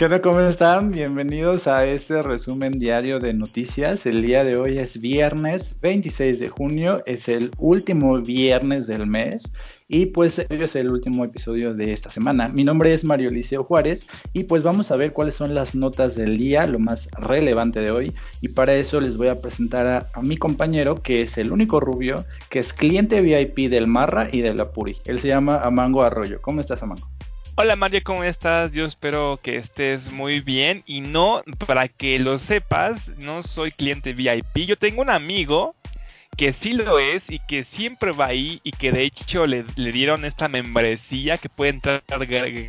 ¿Qué onda? ¿Cómo están? Bienvenidos a este resumen diario de noticias. El día de hoy es viernes 26 de junio, es el último viernes del mes y pues es el último episodio de esta semana. Mi nombre es Mario Liceo Juárez y pues vamos a ver cuáles son las notas del día, lo más relevante de hoy, y para eso les voy a presentar a mi compañero, que es el único rubio, que es cliente VIP del Marra y de la Puri. Él se llama Amango Arroyo. ¿Cómo estás, Amango? Hola Mario, ¿cómo estás? Yo espero que estés muy bien. Y no, para que lo sepas, no soy cliente VIP. Yo tengo un amigo que sí lo es y que siempre va ahí y que de hecho le dieron esta membresía que puede entrar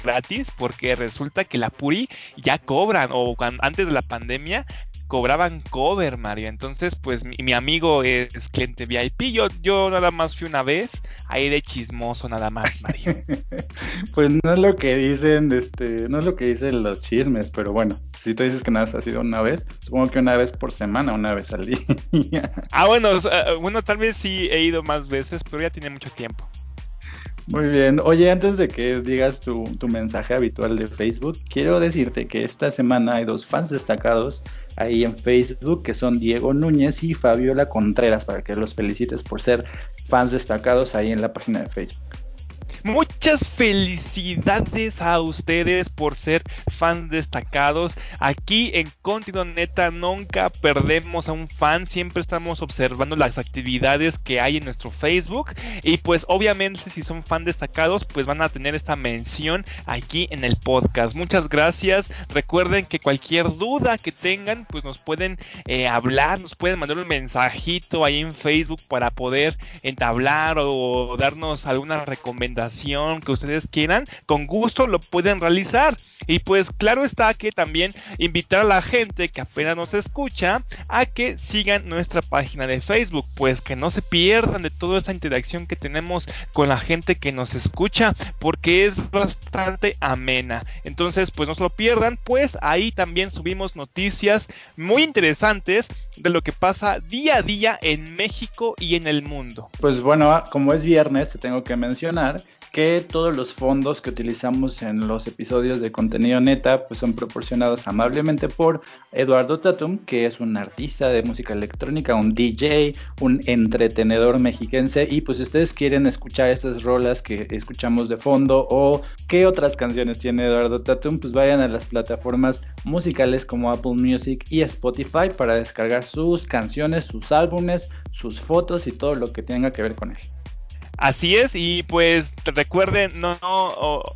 gratis, porque resulta que la Puri ya cobran, o antes de la pandemia cobraban cover, Mario. Entonces pues mi amigo es cliente VIP. Yo nada más fui una vez ahí de chismoso, nada más, Mario. Pues no es lo que dicen, no es lo que dicen los chismes, pero bueno, si tú dices que nada más ha sido una vez, supongo que una vez por semana, una vez al día. Ah, bueno, tal vez sí he ido más veces, pero ya tiene mucho tiempo. Muy bien. Oye, antes de que digas tu mensaje habitual de Facebook, quiero decirte que esta semana hay dos fans destacados ahí en Facebook, que son Diego Núñez y Fabiola Contreras, para que los felicites por ser fans destacados ahí en la página de Facebook. Muchas felicidades a ustedes por ser fans destacados. Aquí en Contenido Neta nunca perdemos a un fan, siempre estamos observando las actividades que hay en nuestro Facebook y pues obviamente si son fan destacados pues van a tener esta mención aquí en el podcast. Muchas gracias. Recuerden que cualquier duda que tengan pues nos pueden hablar, nos pueden mandar un mensajito ahí en Facebook para poder entablar o darnos alguna recomendación que ustedes quieran, con gusto lo pueden realizar. Y pues claro está que también invitar a la gente que apenas nos escucha a que sigan nuestra página de Facebook, pues que no se pierdan de toda esta interacción que tenemos con la gente que nos escucha, porque es bastante amena. Entonces pues no se lo pierdan, pues ahí también subimos noticias muy interesantes de lo que pasa día a día en México y en el mundo. Pues bueno, como es viernes te tengo que mencionar que todos los fondos que utilizamos en los episodios de Contenido Neta pues son proporcionados amablemente por Eduardo Tatum, que es un artista de música electrónica, un DJ, un entretenedor mexiquense, y pues si ustedes quieren escuchar esas rolas que escuchamos de fondo o qué otras canciones tiene Eduardo Tatum, pues vayan a las plataformas musicales como Apple Music y Spotify para descargar sus canciones, sus álbumes, sus fotos y todo lo que tenga que ver con él. Así es, y pues recuerden no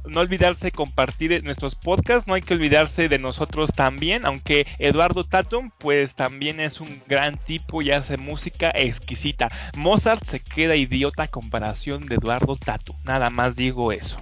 olvidarse compartir nuestros podcasts, no hay que olvidarse de nosotros también, aunque Eduardo Tatum pues también es un gran tipo y hace música exquisita. Mozart se queda idiota a comparación de Eduardo Tatum, nada más digo eso.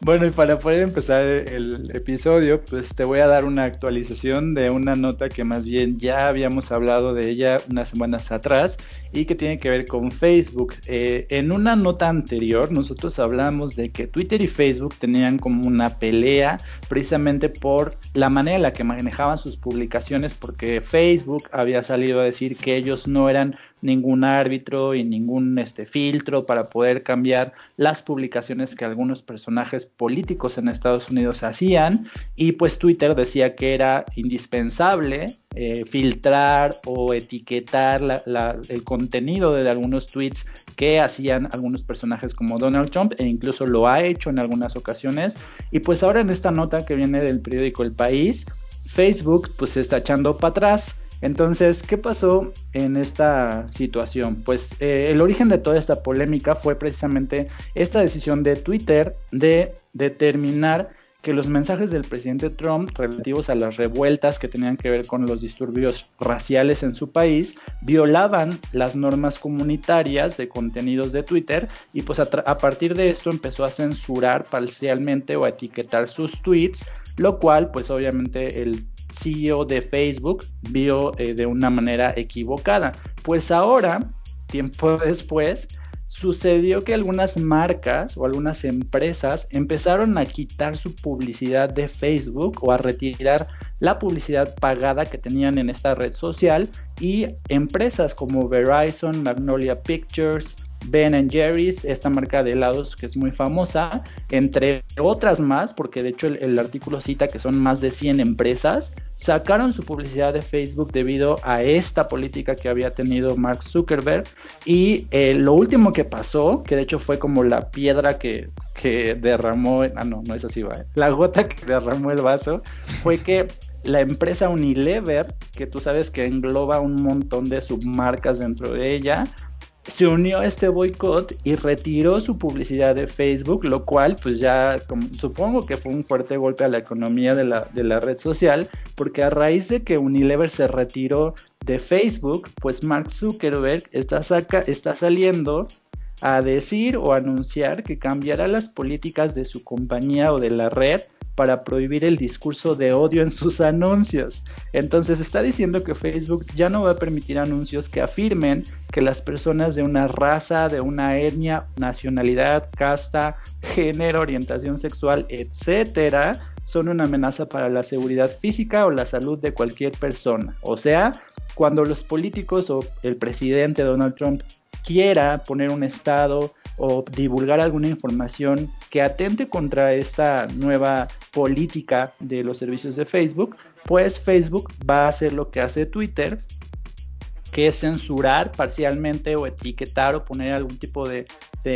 Bueno, y para poder empezar el episodio, pues te voy a dar una actualización de una nota que más bien ya habíamos hablado de ella unas semanas atrás y que tiene que ver con Facebook. En una nota anterior nosotros hablamos de que Twitter y Facebook tenían como una pelea precisamente por la manera en la que manejaban sus publicaciones, porque Facebook había salido a decir que ellos no eran ningún árbitro y ningún filtro para poder cambiar las publicaciones que algunos personajes políticos en Estados Unidos hacían, y pues Twitter decía que era indispensable filtrar o etiquetar el contenido de algunos tweets que hacían algunos personajes como Donald Trump, e incluso lo ha hecho en algunas ocasiones. Y pues ahora en esta nota que viene del periódico El País, Facebook pues se está echando para atrás. Entonces, ¿qué pasó en esta situación? Pues el origen de toda esta polémica fue precisamente esta decisión de Twitter de determinar que los mensajes del presidente Trump relativos a las revueltas que tenían que ver con los disturbios raciales en su país violaban las normas comunitarias de contenidos de Twitter, y pues a partir de esto empezó a censurar parcialmente o a etiquetar sus tweets, lo cual pues obviamente el CEO de Facebook vio de una manera equivocada. Pues ahora, tiempo después, sucedió que algunas marcas o algunas empresas empezaron a quitar su publicidad de Facebook o a retirar la publicidad pagada que tenían en esta red social, y empresas como Verizon, Magnolia Pictures, Ben & Jerry's, esta marca de helados que es muy famosa, entre otras más, porque de hecho el artículo cita que son más de 100 empresas, sacaron su publicidad de Facebook debido a esta política que había tenido Mark Zuckerberg. Y lo último que pasó, que de hecho fue como la piedra que derramó, la gota que derramó el vaso, fue que la empresa Unilever, que tú sabes que engloba un montón de submarcas dentro de ella, se unió a este boicot y retiró su publicidad de Facebook, lo cual pues ya supongo que fue un fuerte golpe a la economía de la red social, porque a raíz de que Unilever se retiró de Facebook, pues Mark Zuckerberg está saliendo a decir o anunciar que cambiará las políticas de su compañía o de la red para prohibir el discurso de odio en sus anuncios. Entonces está diciendo que Facebook ya no va a permitir anuncios que afirmen que las personas de una raza, de una etnia, nacionalidad, casta, género, orientación sexual, etcétera, son una amenaza para la seguridad física o la salud de cualquier persona. O sea, cuando los políticos o el presidente Donald Trump quiera poner un estado o divulgar alguna información que atente contra esta nueva política de los servicios de Facebook, pues Facebook va a hacer lo que hace Twitter, que es censurar parcialmente o etiquetar o poner algún tipo de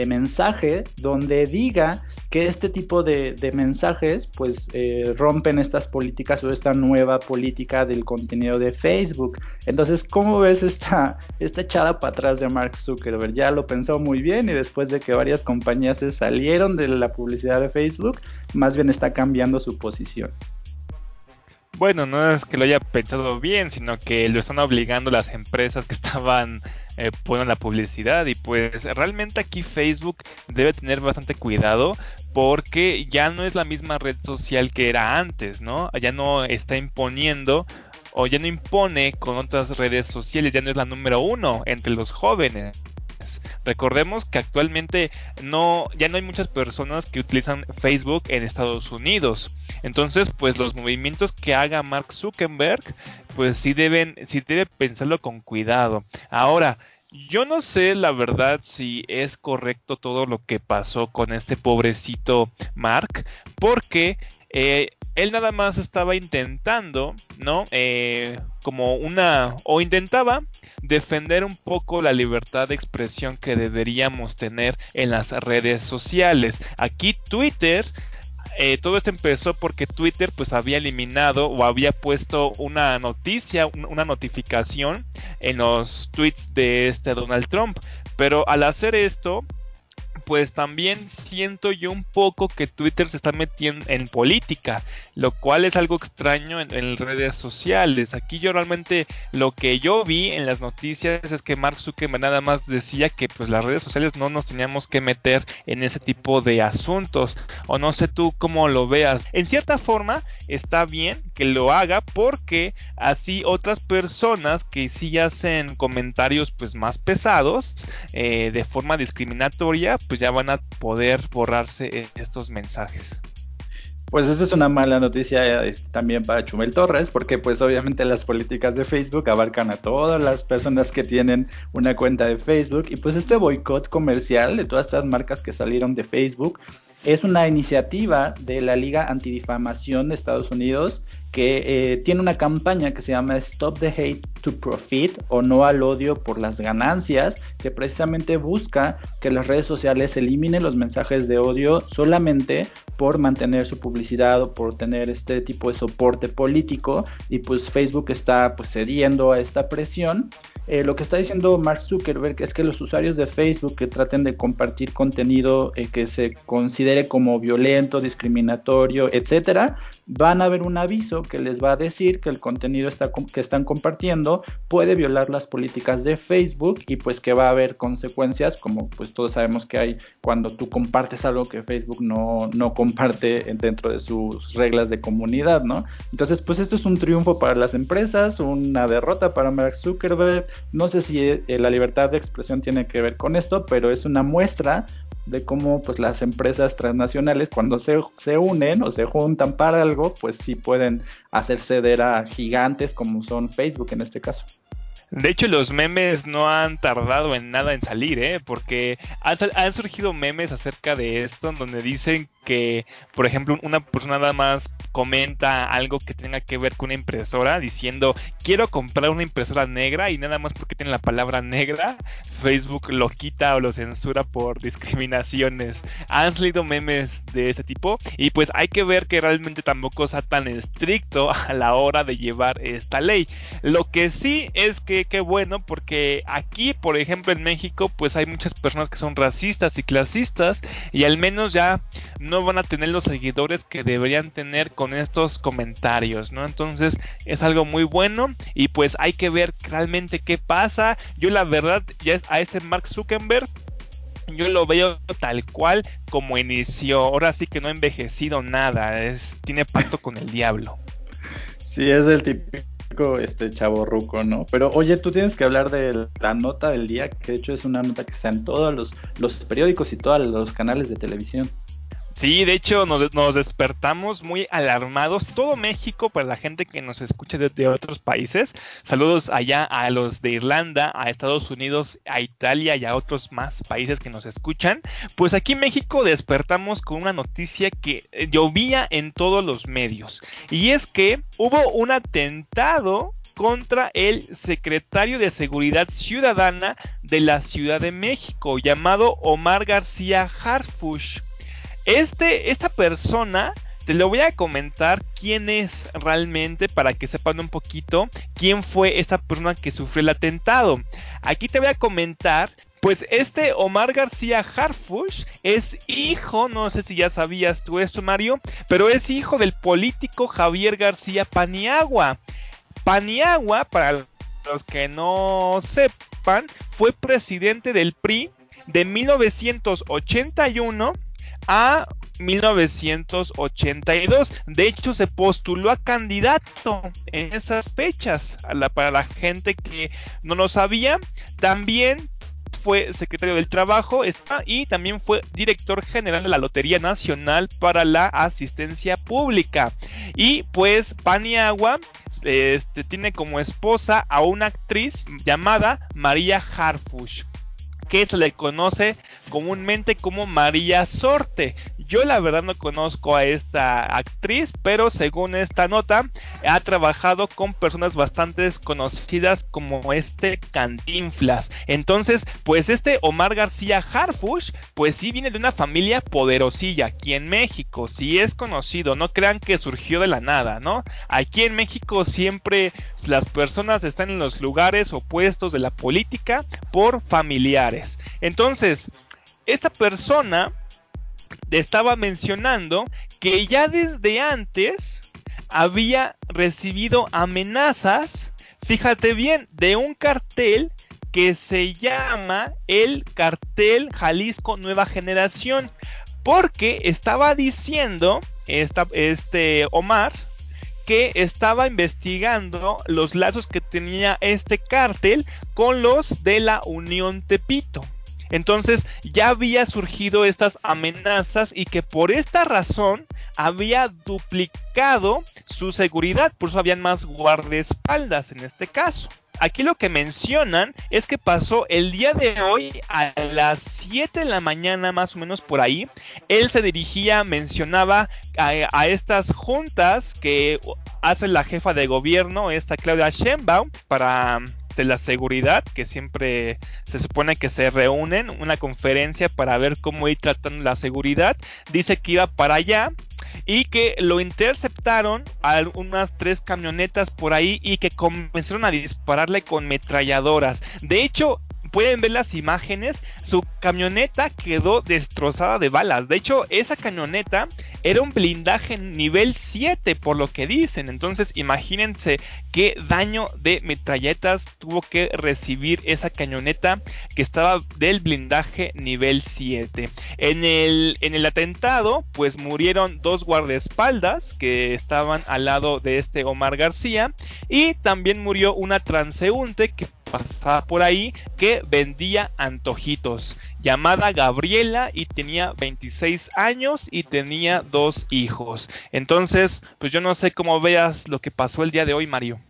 mensaje donde diga que este tipo de mensajes pues rompen estas políticas o esta nueva política del contenido de Facebook. Entonces, ¿cómo ves esta echada para atrás de Mark Zuckerberg? Ya lo pensó muy bien, y después de que varias compañías se salieron de la publicidad de Facebook, más bien está cambiando su posición. Bueno, no es que lo haya pensado bien, sino que lo están obligando las empresas que estaban poniendo la publicidad, y pues realmente aquí Facebook debe tener bastante cuidado, porque ya no es la misma red social que era antes, ¿no? Ya no está imponiendo, o ya no impone con otras redes sociales, ya no es la número uno entre los jóvenes. Recordemos que actualmente ya no hay muchas personas que utilizan Facebook en Estados Unidos. Entonces, pues los movimientos que haga Mark Zuckerberg, pues sí debe pensarlo con cuidado. Ahora, yo no sé la verdad si es correcto todo lo que pasó con este pobrecito Mark, porque él nada más estaba intentando, ¿no? Intentaba defender un poco la libertad de expresión que deberíamos tener en las redes sociales. Aquí Twitter... todo esto empezó porque Twitter pues había eliminado o había puesto una noticia, una notificación en los tweets de Donald Trump, pero al hacer esto pues también siento yo un poco que Twitter se está metiendo en política, lo cual es algo extraño en redes sociales. Aquí yo realmente lo que yo vi en las noticias es que Mark Zuckerberg nada más decía que pues las redes sociales no nos teníamos que meter en ese tipo de asuntos, o no sé tú cómo lo veas. En cierta forma está bien que lo haga, porque así otras personas que sí hacen comentarios pues más pesados, de forma discriminatoria, pues ya van a poder borrarse estos mensajes. Pues esa es una mala noticia también para Chumel Torres, porque pues obviamente las políticas de Facebook abarcan a todas las personas que tienen una cuenta de Facebook, y pues este boicot comercial de todas estas marcas que salieron de Facebook es una iniciativa de la Liga Antidifamación de Estados Unidos, que tiene una campaña que se llama Stop the Hate to Profit, o no al odio por las ganancias, que precisamente busca que las redes sociales eliminen los mensajes de odio solamente por mantener su publicidad o por tener este tipo de soporte político, y pues Facebook está pues cediendo a esta presión. Lo que está diciendo Mark Zuckerberg es que los usuarios de Facebook que traten de compartir contenido que se considere como violento, discriminatorio, etcétera, van a ver un aviso que les va a decir que el contenido que están compartiendo puede violar las políticas de Facebook, y pues que va a haber consecuencias, como pues todos sabemos que hay cuando tú compartes algo que Facebook no comparte dentro de sus reglas de comunidad, ¿no? Entonces, pues esto es un triunfo para las empresas, una derrota para Mark Zuckerberg. No sé si la libertad de expresión tiene que ver con esto, pero es una muestra de cómo pues las empresas transnacionales, cuando se unen o se juntan para algo, pues sí pueden hacer ceder a gigantes como son Facebook en este caso. De hecho, los memes no han tardado en nada en salir, porque han surgido memes acerca de esto, en donde dicen que, por ejemplo, una persona nada más comenta algo que tenga que ver con una impresora, diciendo, quiero comprar una impresora negra, y nada más porque tiene la palabra negra, Facebook lo quita o lo censura por discriminaciones. Han salido memes de ese tipo, y pues hay que ver que realmente tampoco sea tan estricto a la hora de llevar esta ley. Lo que sí es que qué bueno, porque aquí, por ejemplo, en México, pues hay muchas personas que son racistas y clasistas, y al menos ya no van a tener los seguidores que deberían tener con estos comentarios, ¿no? Entonces es algo muy bueno, y pues hay que ver realmente qué pasa. Yo la verdad, ya a ese Mark Zuckerberg, yo lo veo tal cual como inició. Ahora sí que no ha envejecido nada, tiene pacto con el diablo. Sí, es el típico chavorruco, ¿no? Pero oye, tú tienes que hablar de la nota del día, que de hecho es una nota que está en todos los periódicos y todos los canales de televisión. Sí, de hecho nos despertamos muy alarmados, todo México, para la gente que nos escucha desde otros países, saludos allá a los de Irlanda, a Estados Unidos, a Italia y a otros más países que nos escuchan. Pues aquí en México despertamos con una noticia que llovía en todos los medios, y es que hubo un atentado contra el secretario de Seguridad Ciudadana de la Ciudad de México, llamado Omar García Harfush. Esta persona, te lo voy a comentar quién es realmente, para que sepan un poquito quién fue esta persona que sufrió el atentado. Aquí te voy a comentar, pues Omar García Harfush es hijo, no sé si ya sabías tú esto, Mario, pero es hijo del político Javier García Paniagua. Paniagua, para los que no sepan, fue presidente del PRI de 1981 a 1982. De hecho, se postuló a candidato en esas fechas. Para la gente que no lo sabía, también fue secretario del Trabajo, y también fue director general de la Lotería Nacional para la Asistencia Pública. Y pues Paniagua tiene como esposa a una actriz llamada María Harfush, que se le conoce comúnmente como María Sorte. Yo la verdad no conozco a esta actriz, pero según esta nota, ha trabajado con personas bastante conocidas como Cantinflas. Entonces, pues Omar García Harfush, pues sí viene de una familia poderosilla aquí en México, sí es conocido, no crean que surgió de la nada, ¿no? Aquí en México siempre las personas están en los lugares opuestos de la política por familiares. Entonces, esta persona estaba mencionando que ya desde antes había recibido amenazas, fíjate bien, de un cartel que se llama el Cartel Jalisco Nueva Generación, porque estaba diciendo Omar que estaba investigando los lazos que tenía este cartel con los de la Unión Tepito. Entonces ya había surgido estas amenazas, y que por esta razón había duplicado su seguridad, por eso habían más guardaespaldas en este caso. Aquí lo que mencionan es que pasó el día de hoy a las 7 de la mañana, más o menos por ahí. Él se dirigía, mencionaba a estas juntas que hace la jefa de gobierno, Claudia Sheinbaum, para de la seguridad, que siempre se supone que se reúnen, una conferencia para ver cómo ir tratando la seguridad. Dice que iba para allá y que lo interceptaron a unas 3 camionetas por ahí, y que comenzaron a dispararle con metralladoras. De hecho, pueden ver las imágenes, su camioneta quedó destrozada de balas. De hecho, esa camioneta era un blindaje nivel 7, por lo que dicen. Entonces, imagínense qué daño de metralletas tuvo que recibir esa camioneta que estaba del blindaje nivel 7. En el atentado, pues murieron 2 guardaespaldas que estaban al lado de Omar García, y también murió una transeúnte que pasaba por ahí, que vendía antojitos, llamada Gabriela, y tenía 26 años y tenía 2 hijos. Entonces, pues yo no sé cómo veas lo que pasó el día de hoy, Mario.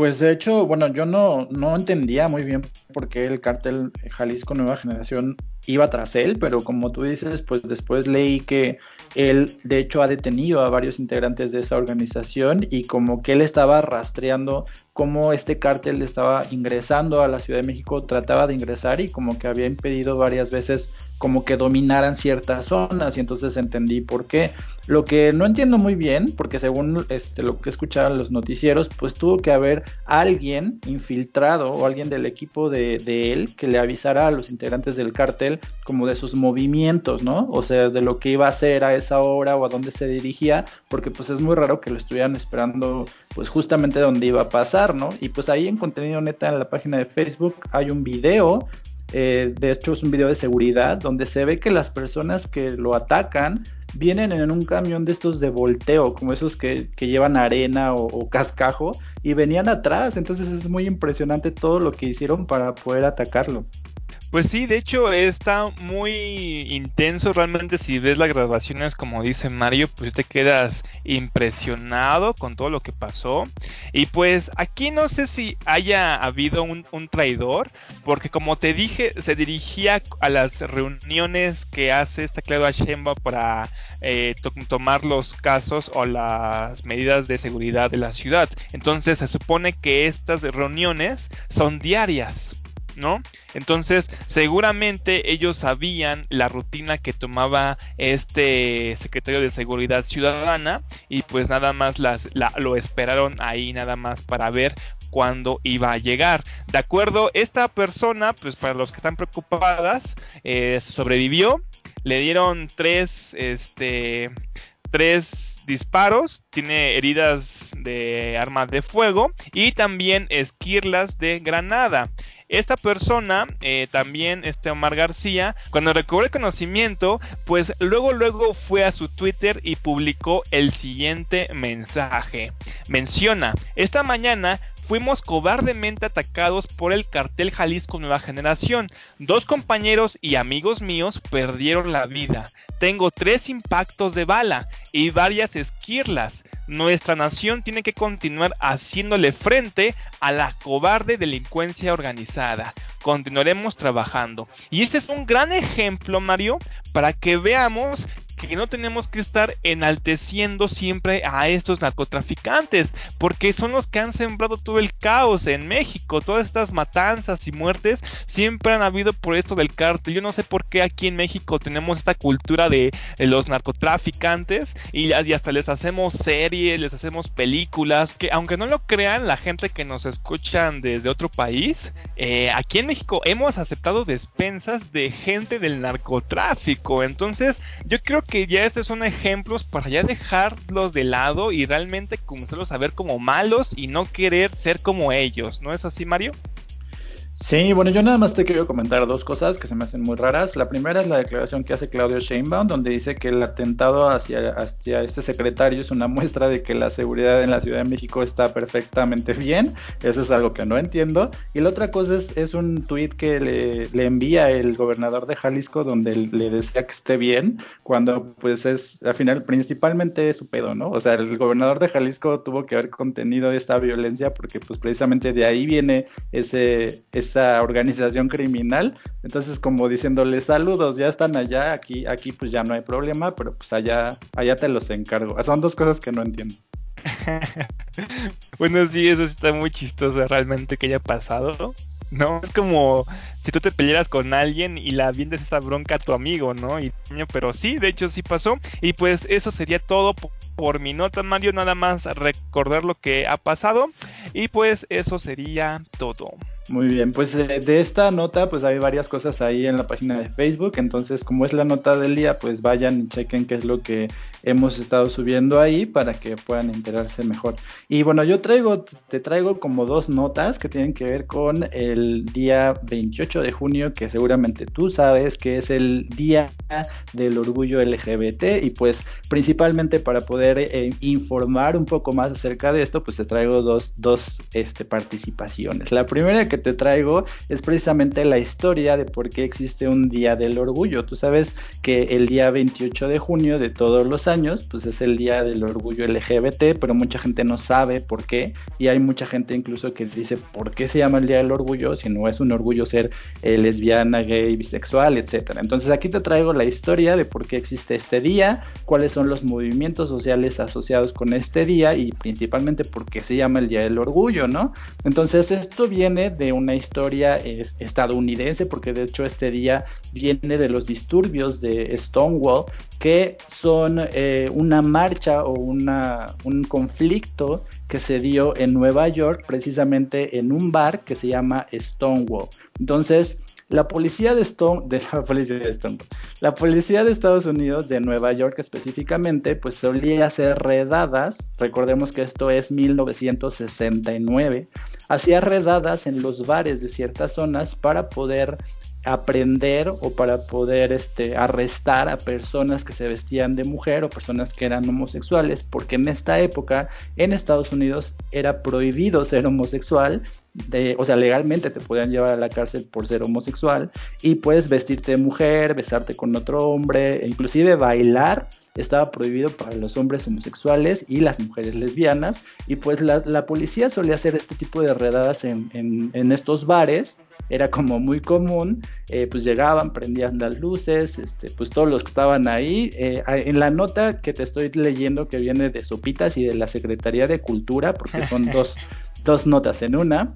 Pues de hecho, bueno, yo no entendía muy bien por qué el Cartel Jalisco Nueva Generación iba tras él, pero como tú dices, pues después leí que él de hecho ha detenido a varios integrantes de esa organización y como que él estaba rastreando cómo este cártel estaba ingresando a la Ciudad de México, trataba de ingresar y como que había impedido varias veces como que dominaran ciertas zonas y entonces entendí por qué. Lo que no entiendo muy bien, porque según lo que escuchaban los noticieros, pues tuvo que haber alguien infiltrado o alguien del equipo de él que le avisara a los integrantes del cártel como de sus movimientos, ¿no? O sea, de lo que iba a hacer a esa hora o a dónde se dirigía, porque pues es muy raro que lo estuvieran esperando pues justamente donde iba a pasar, ¿no? Y pues ahí en Contenido Neta, en la página de Facebook, hay un video. De hecho es un video de seguridad donde se ve que las personas que lo atacan vienen en un camión de estos de volteo, como esos que llevan arena o cascajo, y venían atrás, entonces es muy impresionante todo lo que hicieron para poder atacarlo. Pues sí, de hecho está muy intenso, realmente si ves las grabaciones como dice Mario, pues te quedas impresionado con todo lo que pasó. Y pues aquí no sé si haya habido un traidor, porque como te dije, se dirigía a las reuniones que hace esta Claudia Sheinbaum para tomar los casos o las medidas de seguridad de la ciudad. Entonces se supone que estas reuniones son diarias, ¿no? Entonces, seguramente ellos sabían la rutina que tomaba este secretario de Seguridad Ciudadana y pues nada más lo esperaron ahí nada más para ver cuándo iba a llegar. De acuerdo, esta persona, pues para los que están preocupadas, sobrevivió, le dieron tres disparos, tiene heridas de armas de fuego y también esquirlas de granada. Esta persona, también Omar García, cuando recobró el conocimiento, pues luego fue a su Twitter y publicó el siguiente mensaje. Menciona: esta mañana fuimos cobardemente atacados por el Cartel Jalisco Nueva Generación. 2 compañeros y amigos míos perdieron la vida. Tengo 3 impactos de bala y varias esquirlas. Nuestra nación tiene que continuar haciéndole frente a la cobarde delincuencia organizada. Continuaremos trabajando. Y ese es un gran ejemplo, Mario, para que veamos que no tenemos que estar enalteciendo siempre a estos narcotraficantes, porque son los que han sembrado todo el caos en México. Todas estas matanzas y muertes siempre han habido por esto del cártel. Yo no sé por qué aquí en México tenemos esta cultura de los narcotraficantes y hasta les hacemos series, les hacemos películas, que aunque no lo crean la gente que nos escuchan desde otro país, aquí en México hemos aceptado despensas de gente del narcotráfico. Entonces yo creo que ya estos son ejemplos para ya dejarlos de lado y realmente comenzarlos a ver como malos y no querer ser como ellos, ¿no es así, Mario? Sí, bueno, yo nada más te quiero comentar 2 cosas que se me hacen muy raras. La primera es la declaración que hace Claudia Sheinbaum, donde dice que el atentado hacia este secretario es una muestra de que la seguridad en la Ciudad de México está perfectamente bien. Eso es algo que no entiendo. Y la otra cosa es un tuit que le envía el gobernador de Jalisco, donde le desea que esté bien, cuando pues es, al final, principalmente es su pedo, ¿no? O sea, el gobernador de Jalisco tuvo que haber contenido esta violencia porque pues precisamente de ahí viene esa organización criminal, entonces como diciéndole saludos, ya están allá, aquí pues ya no hay problema, pero pues allá te los encargo. Son 2 cosas que no entiendo. Bueno, sí, eso está muy chistoso realmente que haya pasado, ¿no? Es como si tú te pelearas con alguien y la avientes esa bronca a tu amigo, ¿no? Pero sí, de hecho sí pasó. Y pues eso sería todo por mi nota, Mario, nada más recordar lo que ha pasado y pues eso sería todo. Muy bien, pues de esta nota pues hay varias cosas ahí en la página de Facebook, entonces como es la nota del día pues vayan y chequen qué es lo que hemos estado subiendo ahí para que puedan enterarse mejor. Y bueno, yo te traigo como 2 notas que tienen que ver con el día 28 de junio, que seguramente tú sabes que es el día del orgullo LGBT, y pues principalmente para poder informar un poco más acerca de esto pues te traigo dos participaciones. La primera que te traigo es precisamente la historia de por qué existe un Día del Orgullo. Tú sabes que el día 28 de junio de todos los años, pues es el Día del Orgullo LGBT, pero mucha gente no sabe por qué, y hay mucha gente incluso que dice, ¿por qué se llama el Día del Orgullo si no es un orgullo ser lesbiana, gay, bisexual, etcétera? Entonces aquí te traigo la historia de por qué existe este día, cuáles son los movimientos sociales asociados con este día y principalmente por qué se llama el Día del Orgullo, ¿no? Entonces esto viene de una historia estadounidense, porque de hecho este día viene de los disturbios de Stonewall, que son una marcha o un conflicto que se dio en Nueva York, precisamente en un bar que se llama Stonewall. Entonces, la policía de Estados Unidos, de Nueva York específicamente, pues solía hacer redadas, recordemos que esto es 1969, hacía redadas en los bares de ciertas zonas para poder aprender o para poder arrestar a personas que se vestían de mujer o personas que eran homosexuales, porque en esta época en Estados Unidos era prohibido ser homosexual. O sea, legalmente te podían llevar a la cárcel por ser homosexual, y puedes vestirte de mujer, besarte con otro hombre, e inclusive bailar estaba prohibido para los hombres homosexuales y las mujeres lesbianas. Y pues la policía solía hacer este tipo de redadas en estos bares, era como muy común, pues llegaban, prendían las luces, pues todos los que estaban ahí. En la nota que te estoy leyendo, que viene de Sopitas y de la Secretaría de Cultura, porque son dos notas en una,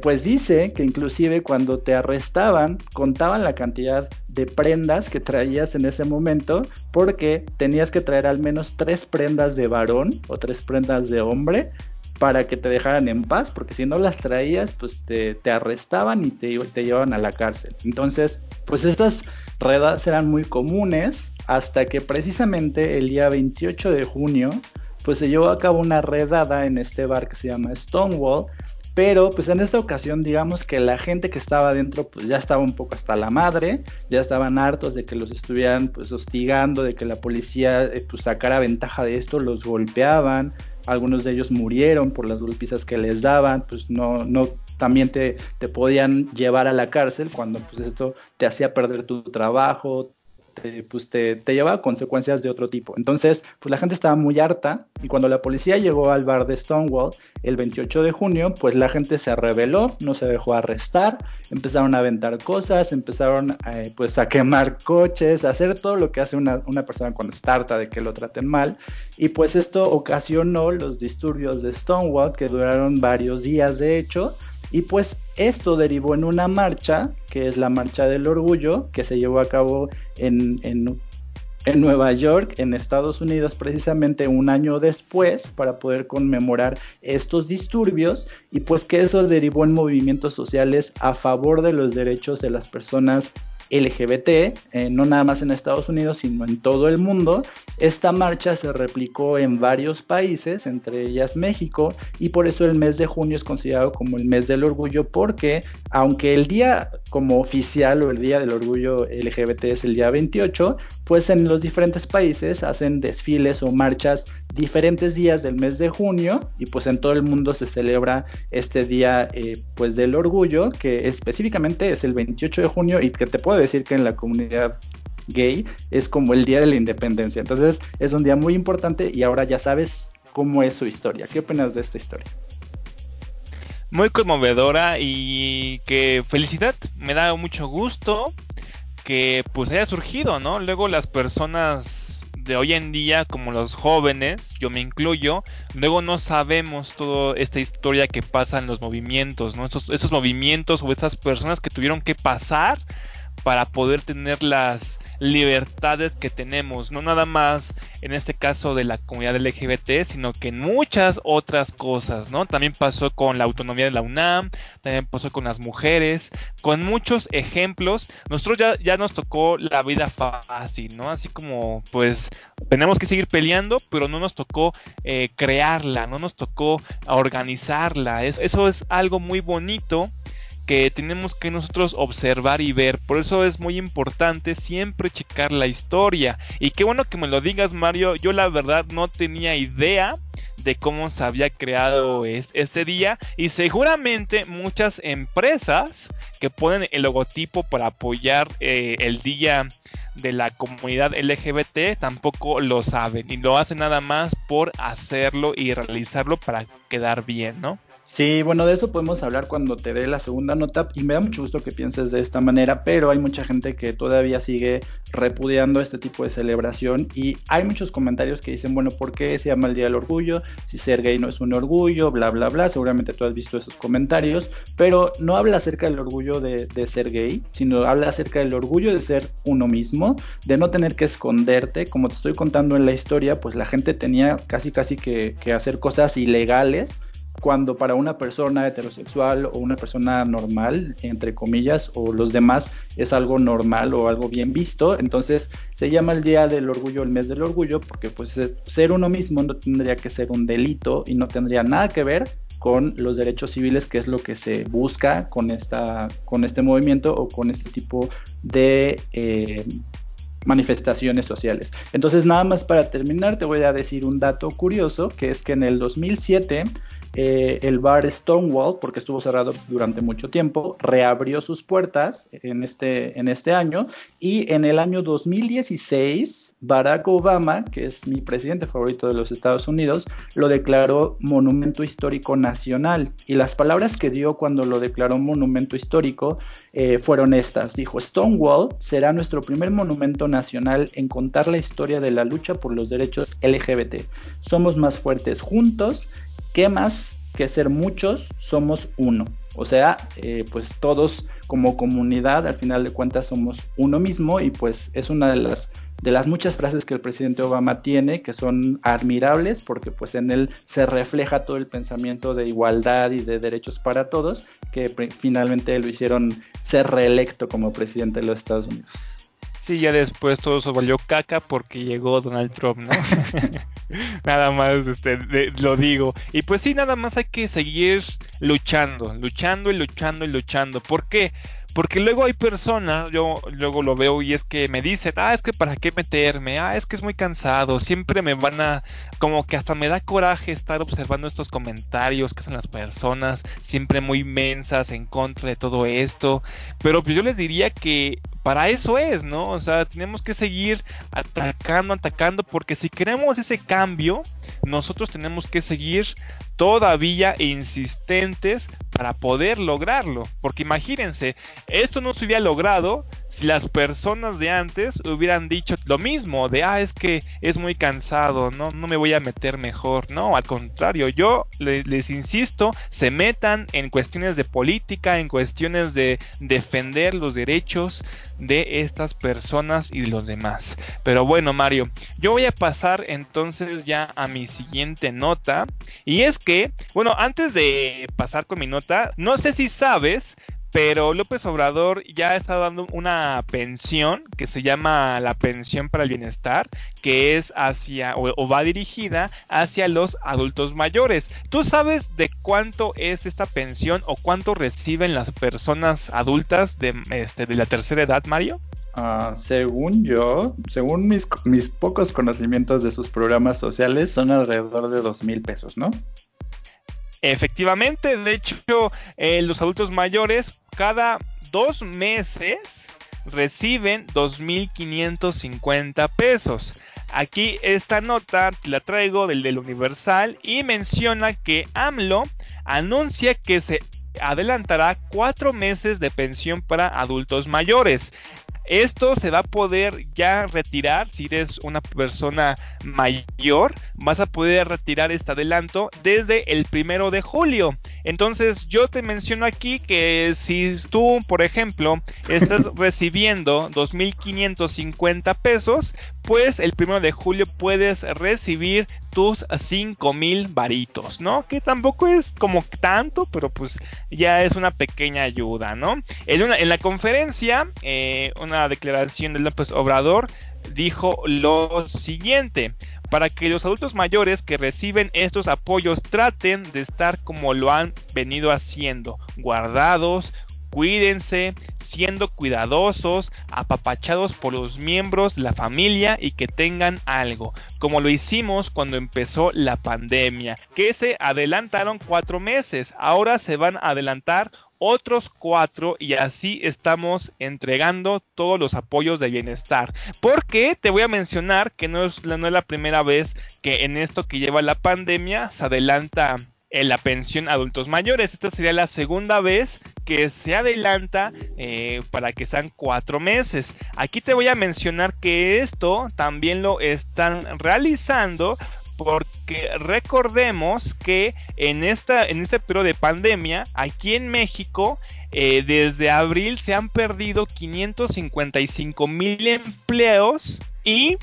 pues dice que inclusive cuando te arrestaban contaban la cantidad de prendas que traías en ese momento, porque tenías que traer al menos 3 prendas de varón o 3 prendas de hombre para que te dejaran en paz, porque si no las traías, pues te arrestaban y te llevaban a la cárcel. Entonces, pues estas redadas eran muy comunes, hasta que precisamente el día 28 de junio pues se llevó a cabo una redada en este bar que se llama Stonewall, pero pues en esta ocasión digamos que la gente que estaba adentro pues ya estaba un poco hasta la madre, ya estaban hartos de que los estuvieran pues hostigando, de que la policía pues sacara ventaja de esto, los golpeaban, algunos de ellos murieron por las golpizas que les daban, pues no también te podían llevar a la cárcel cuando pues esto te hacía perder tu trabajo, te llevaba consecuencias de otro tipo. Entonces, pues la gente estaba muy harta, y cuando la policía llegó al bar de Stonewall el 28 de junio, pues la gente se rebeló, no se dejó arrestar, empezaron a aventar cosas, empezaron pues a quemar coches, a hacer todo lo que hace una persona cuando está harta de que lo traten mal, y pues esto ocasionó los disturbios de Stonewall, que duraron varios días de hecho. Y pues esto derivó en una marcha, que es la Marcha del Orgullo, que se llevó a cabo en Nueva York, en Estados Unidos, precisamente un año después, para poder conmemorar estos disturbios, y pues que eso derivó en movimientos sociales a favor de los derechos de las personas LGBT, no nada más en Estados Unidos, sino en todo el mundo. Esta marcha se replicó en varios países, entre ellas México, y por eso el mes de junio es considerado como el mes del orgullo, porque aunque el día como oficial o el día del orgullo LGBT es el día 28, pues en los diferentes países hacen desfiles o marchas diferentes días del mes de junio, y pues en todo el mundo se celebra este día pues del orgullo, que específicamente es el 28 de junio, y que te puedo decir que en la comunidad gay es como el día de la independencia. Entonces es un día muy importante, y ahora ya sabes cómo es su historia. ¿Qué opinas de esta historia? Muy conmovedora, y que felicidad, me da mucho gusto que pues haya surgido, ¿no? Luego las personas de hoy en día, como los jóvenes, yo me incluyo, luego no sabemos toda esta historia que pasa en los movimientos, ¿no? Esos movimientos o estas personas que tuvieron que pasar para poder tener las libertades que tenemos, no nada más en este caso de la comunidad LGBT, sino que en muchas otras cosas, ¿no? También pasó con la autonomía de la UNAM, también pasó con las mujeres, con muchos ejemplos. Nosotros ya nos tocó la vida fácil, ¿no? Así como, pues, tenemos que seguir peleando, pero no nos tocó crearla, no nos tocó organizarla. Eso es algo muy bonito que tenemos que nosotros observar y ver. Por eso es muy importante siempre checar la historia. Y qué bueno que me lo digas, Mario. Yo la verdad no tenía idea de cómo se había creado este día, y seguramente muchas empresas que ponen el logotipo para apoyar el día de la comunidad LGBT tampoco lo saben y lo hacen nada más por hacerlo y realizarlo para quedar bien, ¿no? Sí, bueno, de eso podemos hablar cuando te dé la segunda nota, y me da mucho gusto que pienses de esta manera, pero hay mucha gente que todavía sigue repudiando este tipo de celebración, y hay muchos comentarios que dicen, bueno, ¿por qué se llama el Día del Orgullo? Si ser gay no es un orgullo, bla, bla, bla. Seguramente tú has visto esos comentarios, pero no habla acerca del orgullo de ser gay, sino habla acerca del orgullo de ser uno mismo, de no tener que esconderte. Como te estoy contando en la historia, pues la gente tenía casi que hacer cosas ilegales, cuando para una persona heterosexual o una persona normal, entre comillas, o los demás, es algo normal o algo bien visto. Entonces se llama el Día del Orgullo, el Mes del Orgullo, porque pues ser uno mismo no tendría que ser un delito y no tendría nada que ver con los derechos civiles, que es lo que se busca con este movimiento o con este tipo de manifestaciones sociales. Entonces, nada más para terminar, te voy a decir un dato curioso, que es que en el 2007... el bar Stonewall, porque estuvo cerrado durante mucho tiempo, reabrió sus puertas en este año, y en el año 2016 Barack Obama, que es mi presidente favorito de los Estados Unidos, lo declaró Monumento Histórico Nacional, y las palabras que dio cuando lo declaró Monumento Histórico fueron estas, dijo: Stonewall será nuestro primer monumento nacional en contar la historia de la lucha por los derechos LGBT. Somos más fuertes juntos. ¿Qué más que ser muchos? Somos uno. O sea, pues todos como comunidad, al final de cuentas, somos uno mismo, y pues es una de las muchas frases que el presidente Obama tiene, que son admirables, porque pues en él se refleja todo el pensamiento de igualdad y de derechos para todos, que finalmente lo hicieron ser reelecto como presidente de los Estados Unidos. Sí, ya después todo se volvió caca porque llegó Donald Trump, ¿no? Nada más lo digo. Y pues sí, nada más hay que seguir luchando. ¿Por qué? Porque luego hay personas, yo luego lo veo, y es que me dicen, es que para qué meterme, es que es muy cansado, siempre me van a, como que hasta me da coraje estar observando estos comentarios que hacen las personas, siempre muy mensas en contra de todo esto, pero yo les diría que para eso es, ¿no? O sea, tenemos que seguir atacando, porque si queremos ese cambio, nosotros tenemos que seguir todavía insistentes para poder lograrlo, porque imagínense, esto no se hubiera logrado si las personas de antes hubieran dicho lo mismo, de es que es muy cansado, no me voy a meter mejor. No, al contrario, yo les insisto, se metan en cuestiones de política, en cuestiones de defender los derechos de estas personas y de los demás. Pero bueno, Mario, yo voy a pasar entonces ya a mi siguiente nota, y es que, bueno, antes de pasar con mi nota, no sé si sabes, pero López Obrador ya está dando una pensión que se llama la Pensión para el Bienestar, que es o va dirigida hacia los adultos mayores. ¿Tú sabes de cuánto es esta pensión o cuánto reciben las personas adultas de la tercera edad, Mario? Según mis pocos conocimientos de sus programas sociales, son alrededor de 2,000 pesos, ¿no? Efectivamente, de hecho, los adultos mayores cada 2 meses reciben 2,550 pesos. Aquí esta nota la traigo del Universal, y menciona que AMLO anuncia que se adelantará 4 meses de pensión para adultos mayores. Esto se va a poder ya retirar, si eres una persona mayor, vas a poder retirar este adelanto desde el 1 de julio. Entonces yo te menciono aquí que si tú, por ejemplo, estás recibiendo 2,550 pesos, pues el 1 de julio puedes recibir tus 5,000 varitos, ¿no? Que tampoco es como tanto, pero pues ya es una pequeña ayuda, ¿no? En la conferencia, una declaración de López Obrador dijo lo siguiente: para que los adultos mayores que reciben estos apoyos traten de estar como lo han venido haciendo, guardados, cuídense, siendo cuidadosos, apapachados por los miembros, la familia y que tengan algo, como lo hicimos cuando empezó la pandemia, que se adelantaron 4 meses, ahora se van a adelantar otros 4 y así estamos entregando todos los apoyos de bienestar, porque te voy a mencionar que no es la primera vez que en esto que lleva la pandemia se adelanta en la pensión a adultos mayores. Esta sería la segunda vez que se adelanta para que sean 4 meses. Aquí te voy a mencionar que esto también lo están realizando porque recordemos que en este periodo de pandemia, aquí en México, desde abril se han perdido 555,000 empleos y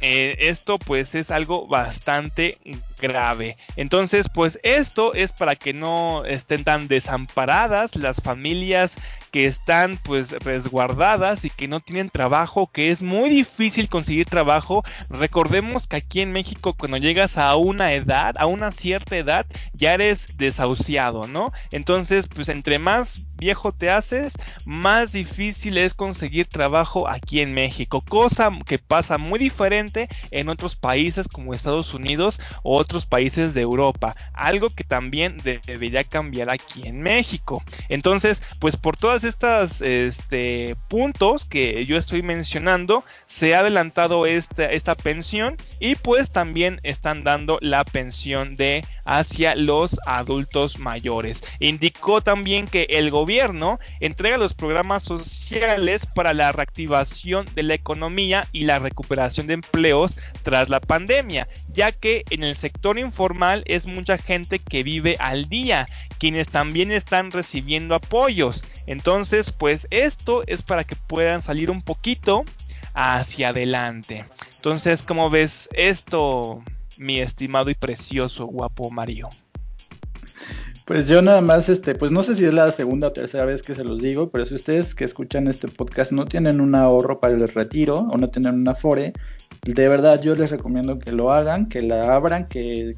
esto pues es algo bastante grave. Entonces pues esto es para que no estén tan desamparadas las familias que están pues resguardadas y que no tienen trabajo, que es muy difícil conseguir trabajo. Recordemos que aquí en México cuando llegas a una edad, a una cierta edad, ya eres desahuciado, ¿no? Entonces pues entre más viejo te haces, más difícil es conseguir trabajo aquí en México, cosa que pasa muy diferente en otros países como Estados Unidos o otros países de Europa, algo que también debería cambiar aquí en México. Entonces pues por todas estas puntos que yo estoy mencionando, se ha adelantado esta pensión y pues también están dando la pensión de hacia los adultos mayores. Indicó también que el gobierno entrega los programas sociales para la reactivación de la economía y la recuperación de empleos tras la pandemia, ya que en el sector informal es mucha gente que vive al día, quienes también están recibiendo apoyos. Entonces pues esto es para que puedan salir un poquito hacia adelante. Entonces, ¿cómo ves esto, mi estimado y precioso guapo Mario? Pues yo nada más, pues no sé si es la segunda o tercera vez que se los digo, pero si ustedes que escuchan este podcast no tienen un ahorro para el retiro o no tienen un afore, de verdad yo les recomiendo que lo hagan, que la abran, que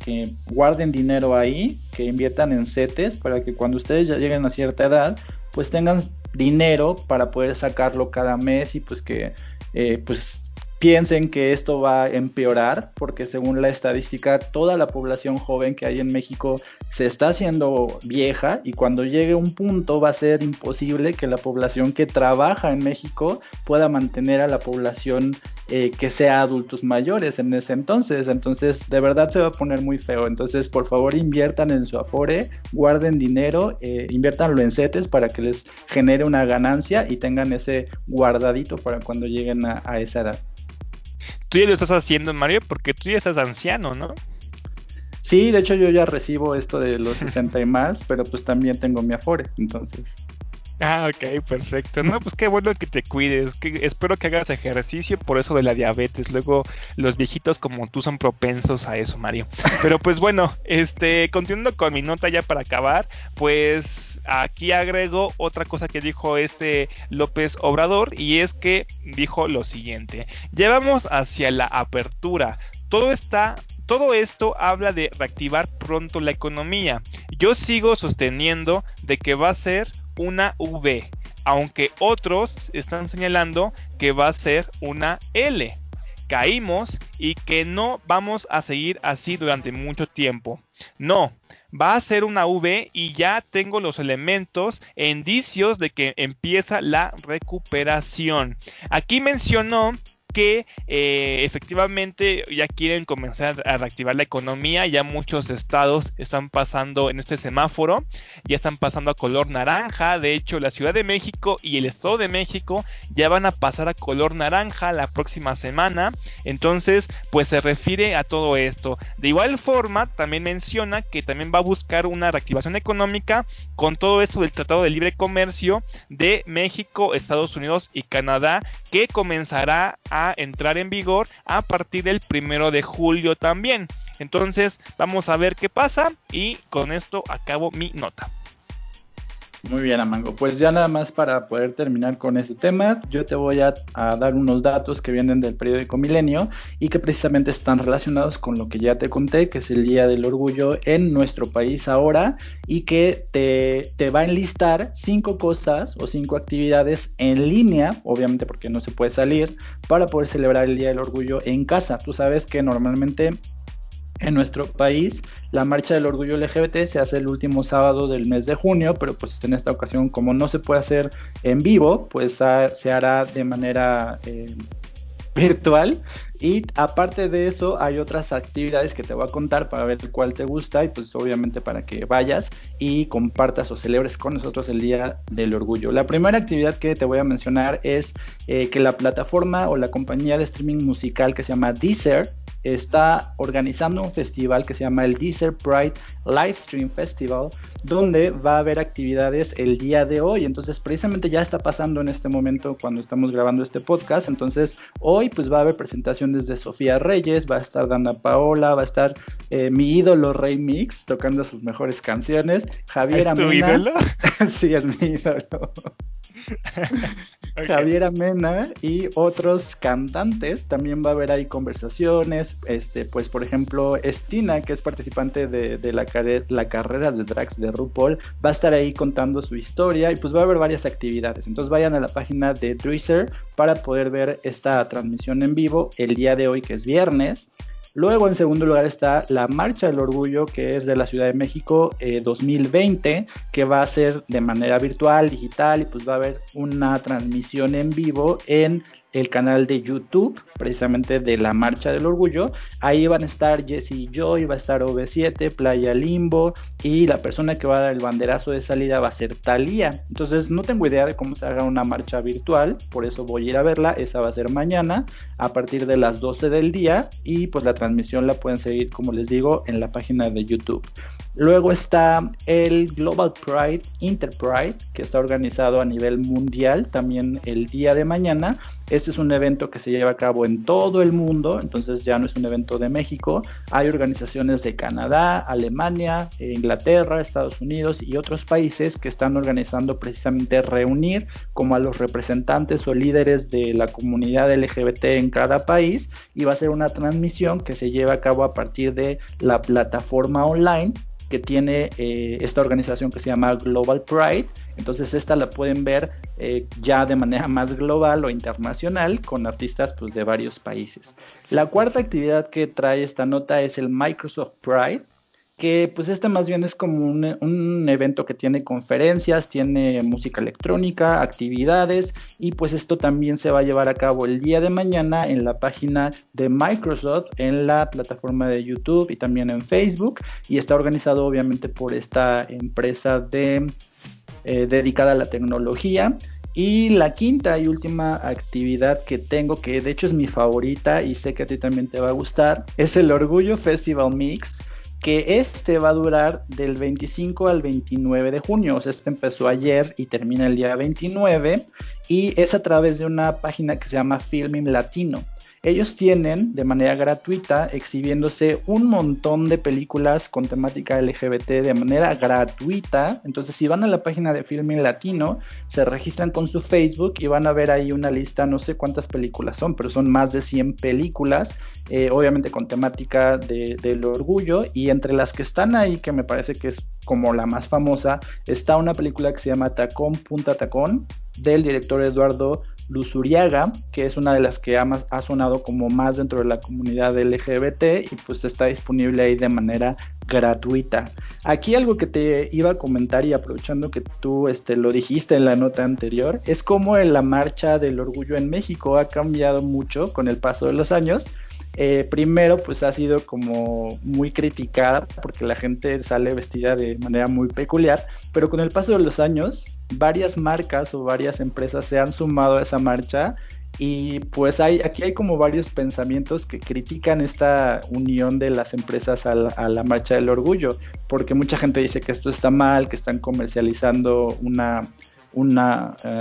guarden dinero ahí, que inviertan en CETES para que cuando ustedes ya lleguen a cierta edad, pues tengan dinero para poder sacarlo cada mes y pues que piensen que esto va a empeorar, porque según la estadística, toda la población joven que hay en México se está haciendo vieja y cuando llegue un punto va a ser imposible que la población que trabaja en México pueda mantener a la población que sea adultos mayores en ese entonces. Entonces de verdad se va a poner muy feo. Entonces por favor inviertan en su afore, guarden dinero, inviértanlo en CETES para que les genere una ganancia y tengan ese guardadito para cuando lleguen a esa edad. Tú ya lo estás haciendo, Mario, porque tú ya estás anciano, ¿no? Sí, de hecho yo ya recibo esto de los 60 y más, pero pues también tengo mi afore, entonces. Ah, ok, perfecto. No, pues qué bueno que te cuides, espero que hagas ejercicio por eso de la diabetes. Luego los viejitos como tú son propensos a eso, Mario. Pero pues bueno, continuando con mi nota ya para acabar, pues aquí agrego otra cosa que dijo López Obrador, y es que dijo lo siguiente: llevamos hacia la apertura. Todo esto habla de reactivar pronto la economía. Yo sigo sosteniendo de que va a ser una V, aunque otros están señalando que va a ser una L. Caímos y que no vamos a seguir así durante mucho tiempo. No. Va a ser una V y ya tengo los elementos e indicios de que empieza la recuperación. Aquí mencionó que efectivamente ya quieren comenzar a reactivar la economía, ya muchos estados están pasando en este semáforo, ya están pasando a color naranja. De hecho la Ciudad de México y el Estado de México ya van a pasar a color naranja la próxima semana. Entonces pues se refiere a todo esto. De igual forma también menciona que también va a buscar una reactivación económica con todo esto del Tratado de Libre Comercio de México, Estados Unidos y Canadá, que comenzará a entrar en vigor a partir del 1 de julio también. Entonces vamos a ver qué pasa y con esto acabo mi nota. Muy bien, Amango. Pues ya nada más para poder terminar con este tema, yo te voy a dar unos datos que vienen del periódico Milenio y que precisamente están relacionados con lo que ya te conté, que es el Día del Orgullo en nuestro país ahora, y que te va a enlistar 5 cosas o 5 actividades en línea, obviamente porque no se puede salir, para poder celebrar el Día del Orgullo en casa. Tú sabes que normalmente en nuestro país la marcha del orgullo LGBT se hace el último sábado del mes de junio, pero pues en esta ocasión, como no se puede hacer en vivo, pues se hará de manera virtual. Y aparte de eso hay otras actividades que te voy a contar para ver cuál te gusta y pues obviamente para que vayas y compartas o celebres con nosotros el Día del Orgullo. La primera actividad que te voy a mencionar es que la plataforma o la compañía de streaming musical que se llama Deezer está organizando un festival que se llama el Deezer Pride Livestream Festival, donde va a haber actividades el día de hoy. Entonces precisamente ya está pasando en este momento cuando estamos grabando este podcast. Entonces hoy pues va a haber presentaciones de Sofía Reyes, va a estar Dana Paola, va a estar mi ídolo Rey Mix tocando sus mejores canciones, Javier Amena. ¿Es tu ídolo? Sí, es mi ídolo. Okay. Javier Amena y otros cantantes. También va a haber ahí conversaciones, pues por ejemplo Estina, que es participante de la carrera de drags de RuPaul, va a estar ahí contando su historia y pues va a haber varias actividades. Entonces vayan a la página de Deezer para poder ver esta transmisión en vivo el día de hoy, que es viernes. Luego, en segundo lugar, está la Marcha del Orgullo, que es de la Ciudad de México 2020, que va a ser de manera virtual, digital, y pues va a haber una transmisión en vivo en el canal de YouTube, precisamente de la Marcha del Orgullo. Ahí van a estar Jesse Joy, va a estar OV7, Playa Limbo, y la persona que va a dar el banderazo de salida va a ser Thalía. Entonces no tengo idea de cómo se haga una marcha virtual, por eso voy a ir a verla. Esa va a ser mañana a partir de las 12 del día, y pues la transmisión la pueden seguir, como les digo, en la página de YouTube. Luego está el Global Pride, Interpride, que está organizado a nivel mundial también el día de mañana. Este es un evento que se lleva a cabo en todo el mundo, entonces ya no es un evento de México. Hay organizaciones de Canadá, Alemania, Inglaterra, Estados Unidos y otros países que están organizando precisamente reunir como a los representantes o líderes de la comunidad LGBT en cada país, y va a ser una transmisión que se lleva a cabo a partir de la plataforma online que tiene esta organización que se llama Global Pride. Entonces esta la pueden ver ya de manera más global o internacional con artistas pues de varios países. La cuarta actividad que trae esta nota es el Microsoft Pride, que pues este más bien es como un evento que tiene conferencias, tiene música electrónica, actividades, y pues esto también se va a llevar a cabo el día de mañana en la página de Microsoft, en la plataforma de YouTube y también en Facebook, y está organizado obviamente por esta empresa dedicada a la tecnología. Y la quinta y última actividad que tengo, que de hecho es mi favorita y sé que a ti también te va a gustar, es el Orgullo Festival Mix, que este va a durar del 25 al 29 de junio, o sea, este empezó ayer y termina el día 29, y es a través de una página que se llama Filmin Latino. Ellos tienen de manera gratuita exhibiéndose un montón de películas con temática LGBT de manera gratuita. Entonces si van a la página de Filmin Latino, se registran con su Facebook y van a ver ahí una lista, no sé cuántas películas son, pero son más de 100 películas, obviamente con temática del orgullo, y entre las que están ahí, que me parece que es como la más famosa, está una película que se llama Tacón, Punta Tacón, del director Eduardo Luzuriaga, que es una de las que ha sonado como más dentro de la comunidad LGBT, y pues está disponible ahí de manera gratuita. Aquí algo que te iba a comentar, y aprovechando que tú lo dijiste en la nota anterior, es cómo la marcha del orgullo en México ha cambiado mucho con el paso de los años. Primero pues ha sido como muy criticada porque la gente sale vestida de manera muy peculiar, pero con el paso de los años varias marcas o varias empresas se han sumado a esa marcha, y pues aquí hay como varios pensamientos que critican esta unión de las empresas a la marcha del orgullo, porque mucha gente dice que esto está mal, que están comercializando una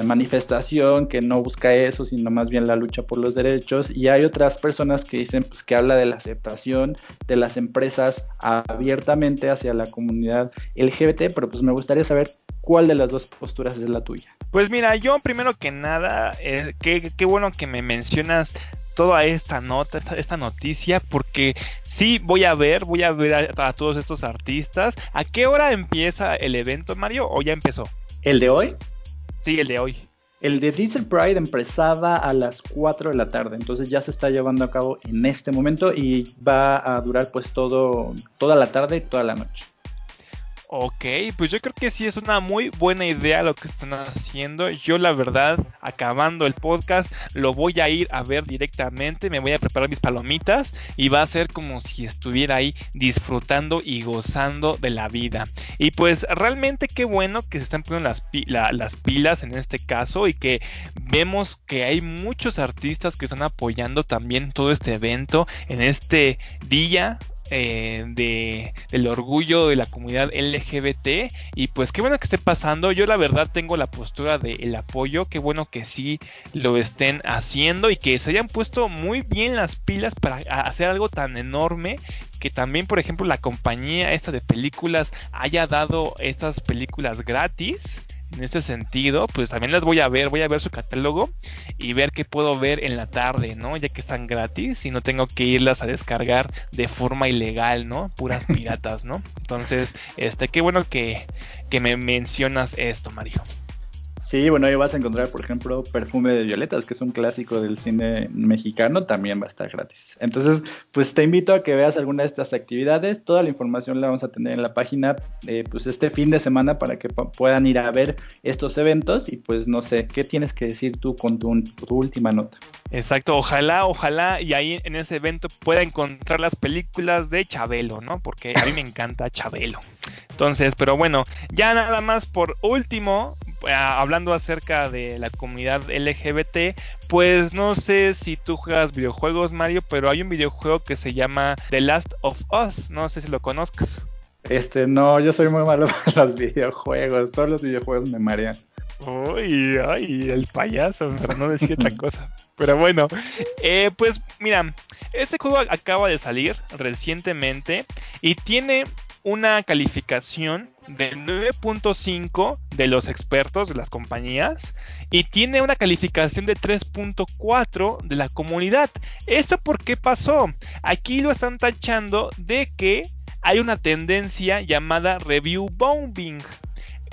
manifestación que no busca eso, sino más bien la lucha por los derechos, y hay otras personas que dicen pues que habla de la aceptación de las empresas abiertamente hacia la comunidad LGBT. Pero pues me gustaría saber ¿cuál de las dos posturas es la tuya? Pues mira, yo primero que nada, qué bueno que me mencionas toda esta nota, esta noticia, porque sí voy a ver a todos estos artistas. ¿A qué hora empieza el evento, Mario? ¿O ya empezó? ¿El de hoy? Sí, el de hoy. El de Deezer Pride empezaba a las 4 de la tarde, entonces ya se está llevando a cabo en este momento y va a durar pues toda la tarde y toda la noche. Ok, pues yo creo que sí es una muy buena idea lo que están haciendo. Yo la verdad, acabando el podcast, lo voy a ir a ver directamente, me voy a preparar mis palomitas y va a ser como si estuviera ahí disfrutando y gozando de la vida. Y pues realmente qué bueno que se están poniendo las pilas en este caso, y que vemos que hay muchos artistas que están apoyando también todo este evento en este día del orgullo de la comunidad LGBT. Y pues qué bueno que esté pasando. Yo la verdad tengo la postura del apoyo. Qué bueno que sí lo estén haciendo y que se hayan puesto muy bien las pilas para hacer algo tan enorme. Que también, por ejemplo, la compañía esta de películas haya dado estas películas gratis. En este sentido, pues también las voy a ver su catálogo y ver qué puedo ver en la tarde, ¿no? Ya que están gratis y no tengo que irlas a descargar de forma ilegal, ¿no? Puras piratas, ¿no? Entonces, qué bueno que me mencionas esto, Mario. Sí, bueno, ahí vas a encontrar, por ejemplo, Perfume de Violetas, que es un clásico del cine mexicano, también va a estar gratis. Entonces, pues te invito a que veas alguna de estas actividades. Toda la información la vamos a tener en la página, pues este fin de semana, para que puedan ir a ver estos eventos. Y pues no sé, ¿qué tienes que decir tú con tu última nota? Exacto, ojalá, y ahí en ese evento pueda encontrar las películas de Chabelo, ¿no? Porque a mí me encanta Chabelo. Entonces, pero bueno, ya nada más por último, hablando acerca de la comunidad LGBT, pues no sé si tú juegas videojuegos, Mario, pero hay un videojuego que se llama The Last of Us, no sé si lo conozcas. No, yo soy muy malo para los videojuegos, todos los videojuegos me marean. Uy, ay, el payaso, para no decir otra cosa. Pero bueno, pues mira, este juego acaba de salir recientemente y tiene una calificación de 9.5 de los expertos de las compañías y tiene una calificación de 3.4 de la comunidad. ¿Esto por qué pasó? Aquí lo están tachando de que hay una tendencia llamada review bombing.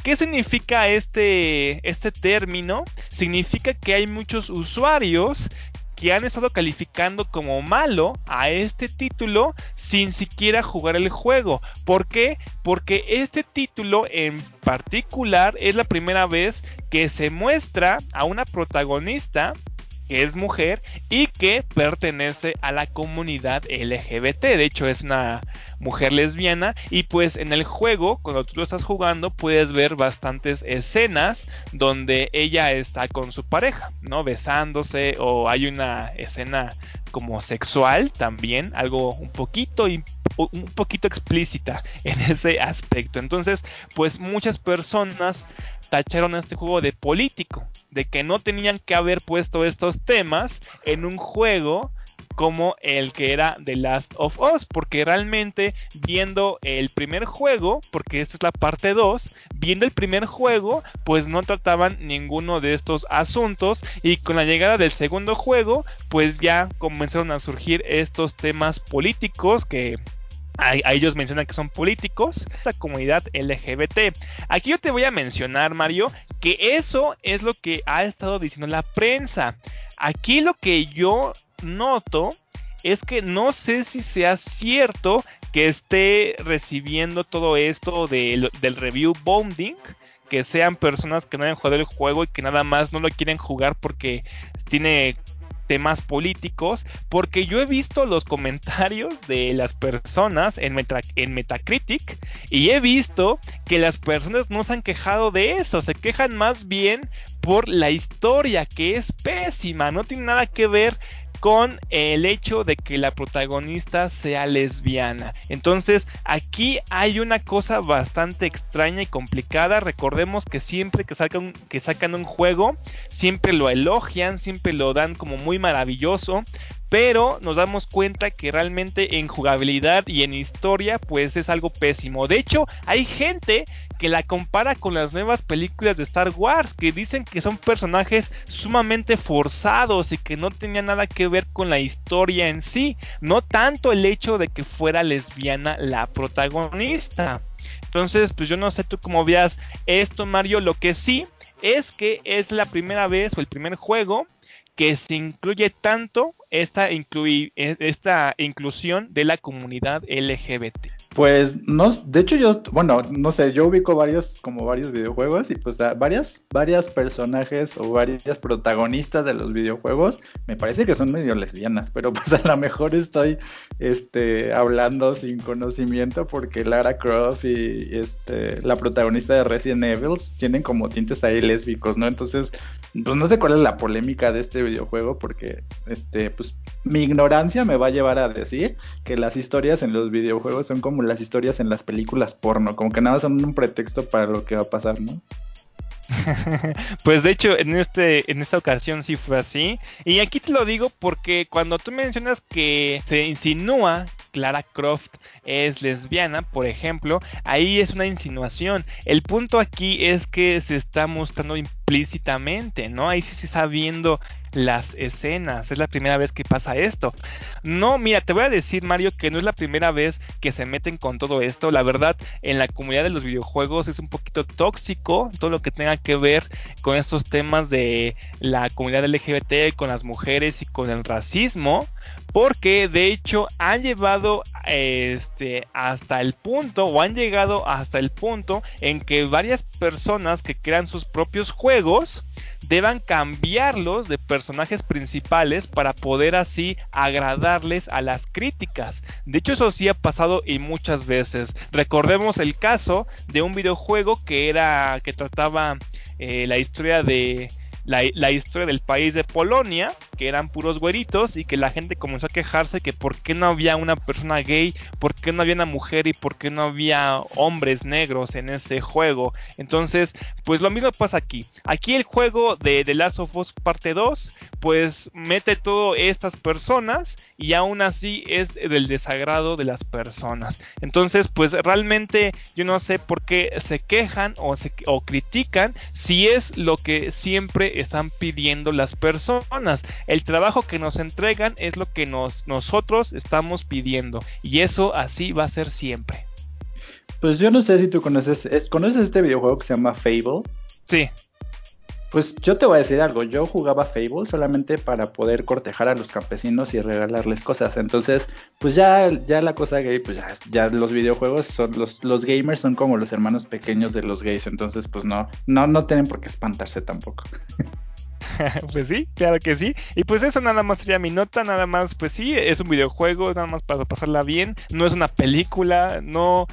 ¿Qué significa este término? Significa que hay muchos usuarios que han estado calificando como malo a este título sin siquiera jugar el juego. ¿Por qué? Porque este título en particular es la primera vez que se muestra a una protagonista que es mujer y que pertenece a la comunidad LGBT. De hecho, es una mujer lesbiana y pues en el juego, cuando tú lo estás jugando, puedes ver bastantes escenas donde ella está con su pareja, ¿no? Besándose, o hay una escena como sexual también, algo un poquito explícita en ese aspecto. Entonces, pues muchas personas tacharon este juego de político, de que no tenían que haber puesto estos temas en un juego como el que era The Last of Us, porque realmente viendo el primer juego, porque esta es la parte 2, viendo el primer juego, pues no trataban ninguno de estos asuntos, y con la llegada del segundo juego, pues ya comenzaron a surgir estos temas políticos que a ellos mencionan que son políticos, esta comunidad LGBT. Aquí yo te voy a mencionar, Mario, que eso es lo que ha estado diciendo la prensa. Aquí lo que yo noto es que no sé si sea cierto que esté recibiendo todo esto del review bombing, que sean personas que no hayan jugado el juego y que nada más no lo quieren jugar porque tiene temas políticos, porque yo he visto los comentarios de las personas en Metacritic y he visto que las personas no se han quejado de eso, se quejan más bien por la historia, que es pésima, no tiene nada que ver con el hecho de que la protagonista sea lesbiana. Entonces, aquí hay una cosa bastante extraña y complicada. Recordemos que siempre que sacan un juego, siempre lo elogian, siempre lo dan como muy maravilloso, pero nos damos cuenta que realmente en jugabilidad y en historia, pues es algo pésimo. De hecho, hay gente que la compara con las nuevas películas de Star Wars, que dicen que son personajes sumamente forzados y que no tenían nada que ver con la historia en sí, no tanto el hecho de que fuera lesbiana la protagonista. Entonces, pues yo no sé tú cómo veas esto, Mario. Lo que sí es que es la primera vez o el primer juego que se incluye tanto esta inclusión de la comunidad LGBT. Pues no, de hecho yo ubico varios videojuegos y pues varias personajes o varias protagonistas de los videojuegos me parece que son medio lesbianas, pero pues a lo mejor estoy hablando sin conocimiento, porque Lara Croft y la protagonista de Resident Evil tienen como tintes ahí lésbicos, ¿no? Entonces, pues no sé cuál es la polémica de este videojuego, porque pues mi ignorancia me va a llevar a decir que las historias en los videojuegos son como las historias en las películas porno, como que nada más son un pretexto para lo que va a pasar, ¿no? Pues de hecho en esta ocasión sí fue así, y aquí te lo digo porque cuando tú mencionas que se insinúa Lara Croft es lesbiana, por ejemplo, ahí es una insinuación. El punto aquí es que se está mostrando implícitamente, ¿no? Ahí sí se está viendo las escenas. Es la primera vez que pasa esto. No, mira, te voy a decir, Mario, que no es la primera vez que se meten con todo esto. La verdad, en la comunidad de los videojuegos es un poquito tóxico todo lo que tenga que ver con estos temas de la comunidad LGBT, con las mujeres y con el racismo, porque de hecho han llevado han llegado hasta el punto en que varias personas que crean sus propios juegos deban cambiarlos de personajes principales para poder así agradarles a las críticas. De hecho, eso sí ha pasado y muchas veces. Recordemos el caso de un videojuego que trataba la historia de la historia del país de Polonia, que eran puros güeritos, y que la gente comenzó a quejarse que por qué no había una persona gay, por qué no había una mujer y por qué no había hombres negros en ese juego. Entonces, pues lo mismo pasa aquí. Aquí el juego de The Last of Us parte 2, pues mete todas estas personas y aún así es del desagrado de las personas. Entonces, pues realmente yo no sé por qué se quejan o critican si es lo que siempre están pidiendo las personas. El trabajo que nos entregan es lo que nosotros estamos pidiendo, y eso así va a ser siempre. Pues yo no sé si tú conoces este videojuego que se llama Fable. Sí. Pues yo te voy a decir algo, yo jugaba Fable solamente para poder cortejar a los campesinos y regalarles cosas. Entonces, pues ya la cosa gay, pues ya los videojuegos son, los gamers son como los hermanos pequeños de los gays, entonces pues no tienen por qué espantarse tampoco. Pues sí, claro que sí. Y pues eso nada más sería mi nota, nada más, pues sí, es un videojuego, nada más para pasarla bien, no es una película, no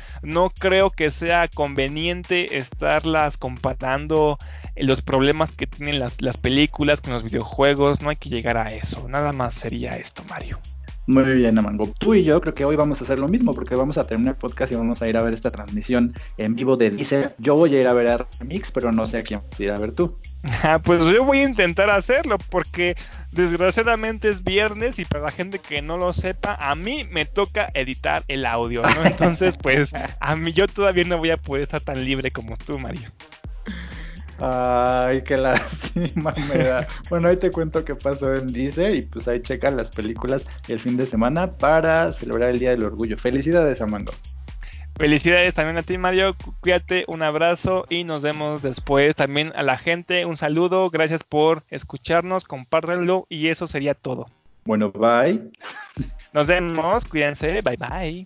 creo que sea conveniente estarlas comparando los problemas que tienen las películas con los videojuegos, no hay que llegar a eso, nada más sería esto, Mario. Muy bien, Amango. Tú y yo creo que hoy vamos a hacer lo mismo, porque vamos a terminar el podcast y vamos a ir a ver esta transmisión en vivo de Deezer. Yo voy a ir a ver a Remix, pero no sé a quién vas a ir a ver tú. Pues yo voy a intentar hacerlo, porque desgraciadamente es viernes y para la gente que no lo sepa, a mí me toca editar el audio, ¿no? Entonces, pues a mí yo todavía no voy a poder estar tan libre como tú, Mario. Ay, qué lástima me da. Bueno, ahí te cuento qué pasó en Deezer y pues ahí checa las películas el fin de semana para celebrar el Día del Orgullo. Felicidades, Amango. Felicidades también a ti, Mario. Cuídate, un abrazo y nos vemos después. También a la gente, un saludo. Gracias por escucharnos, compártanlo y eso sería todo. Bueno, bye. Nos vemos, cuídense, bye bye.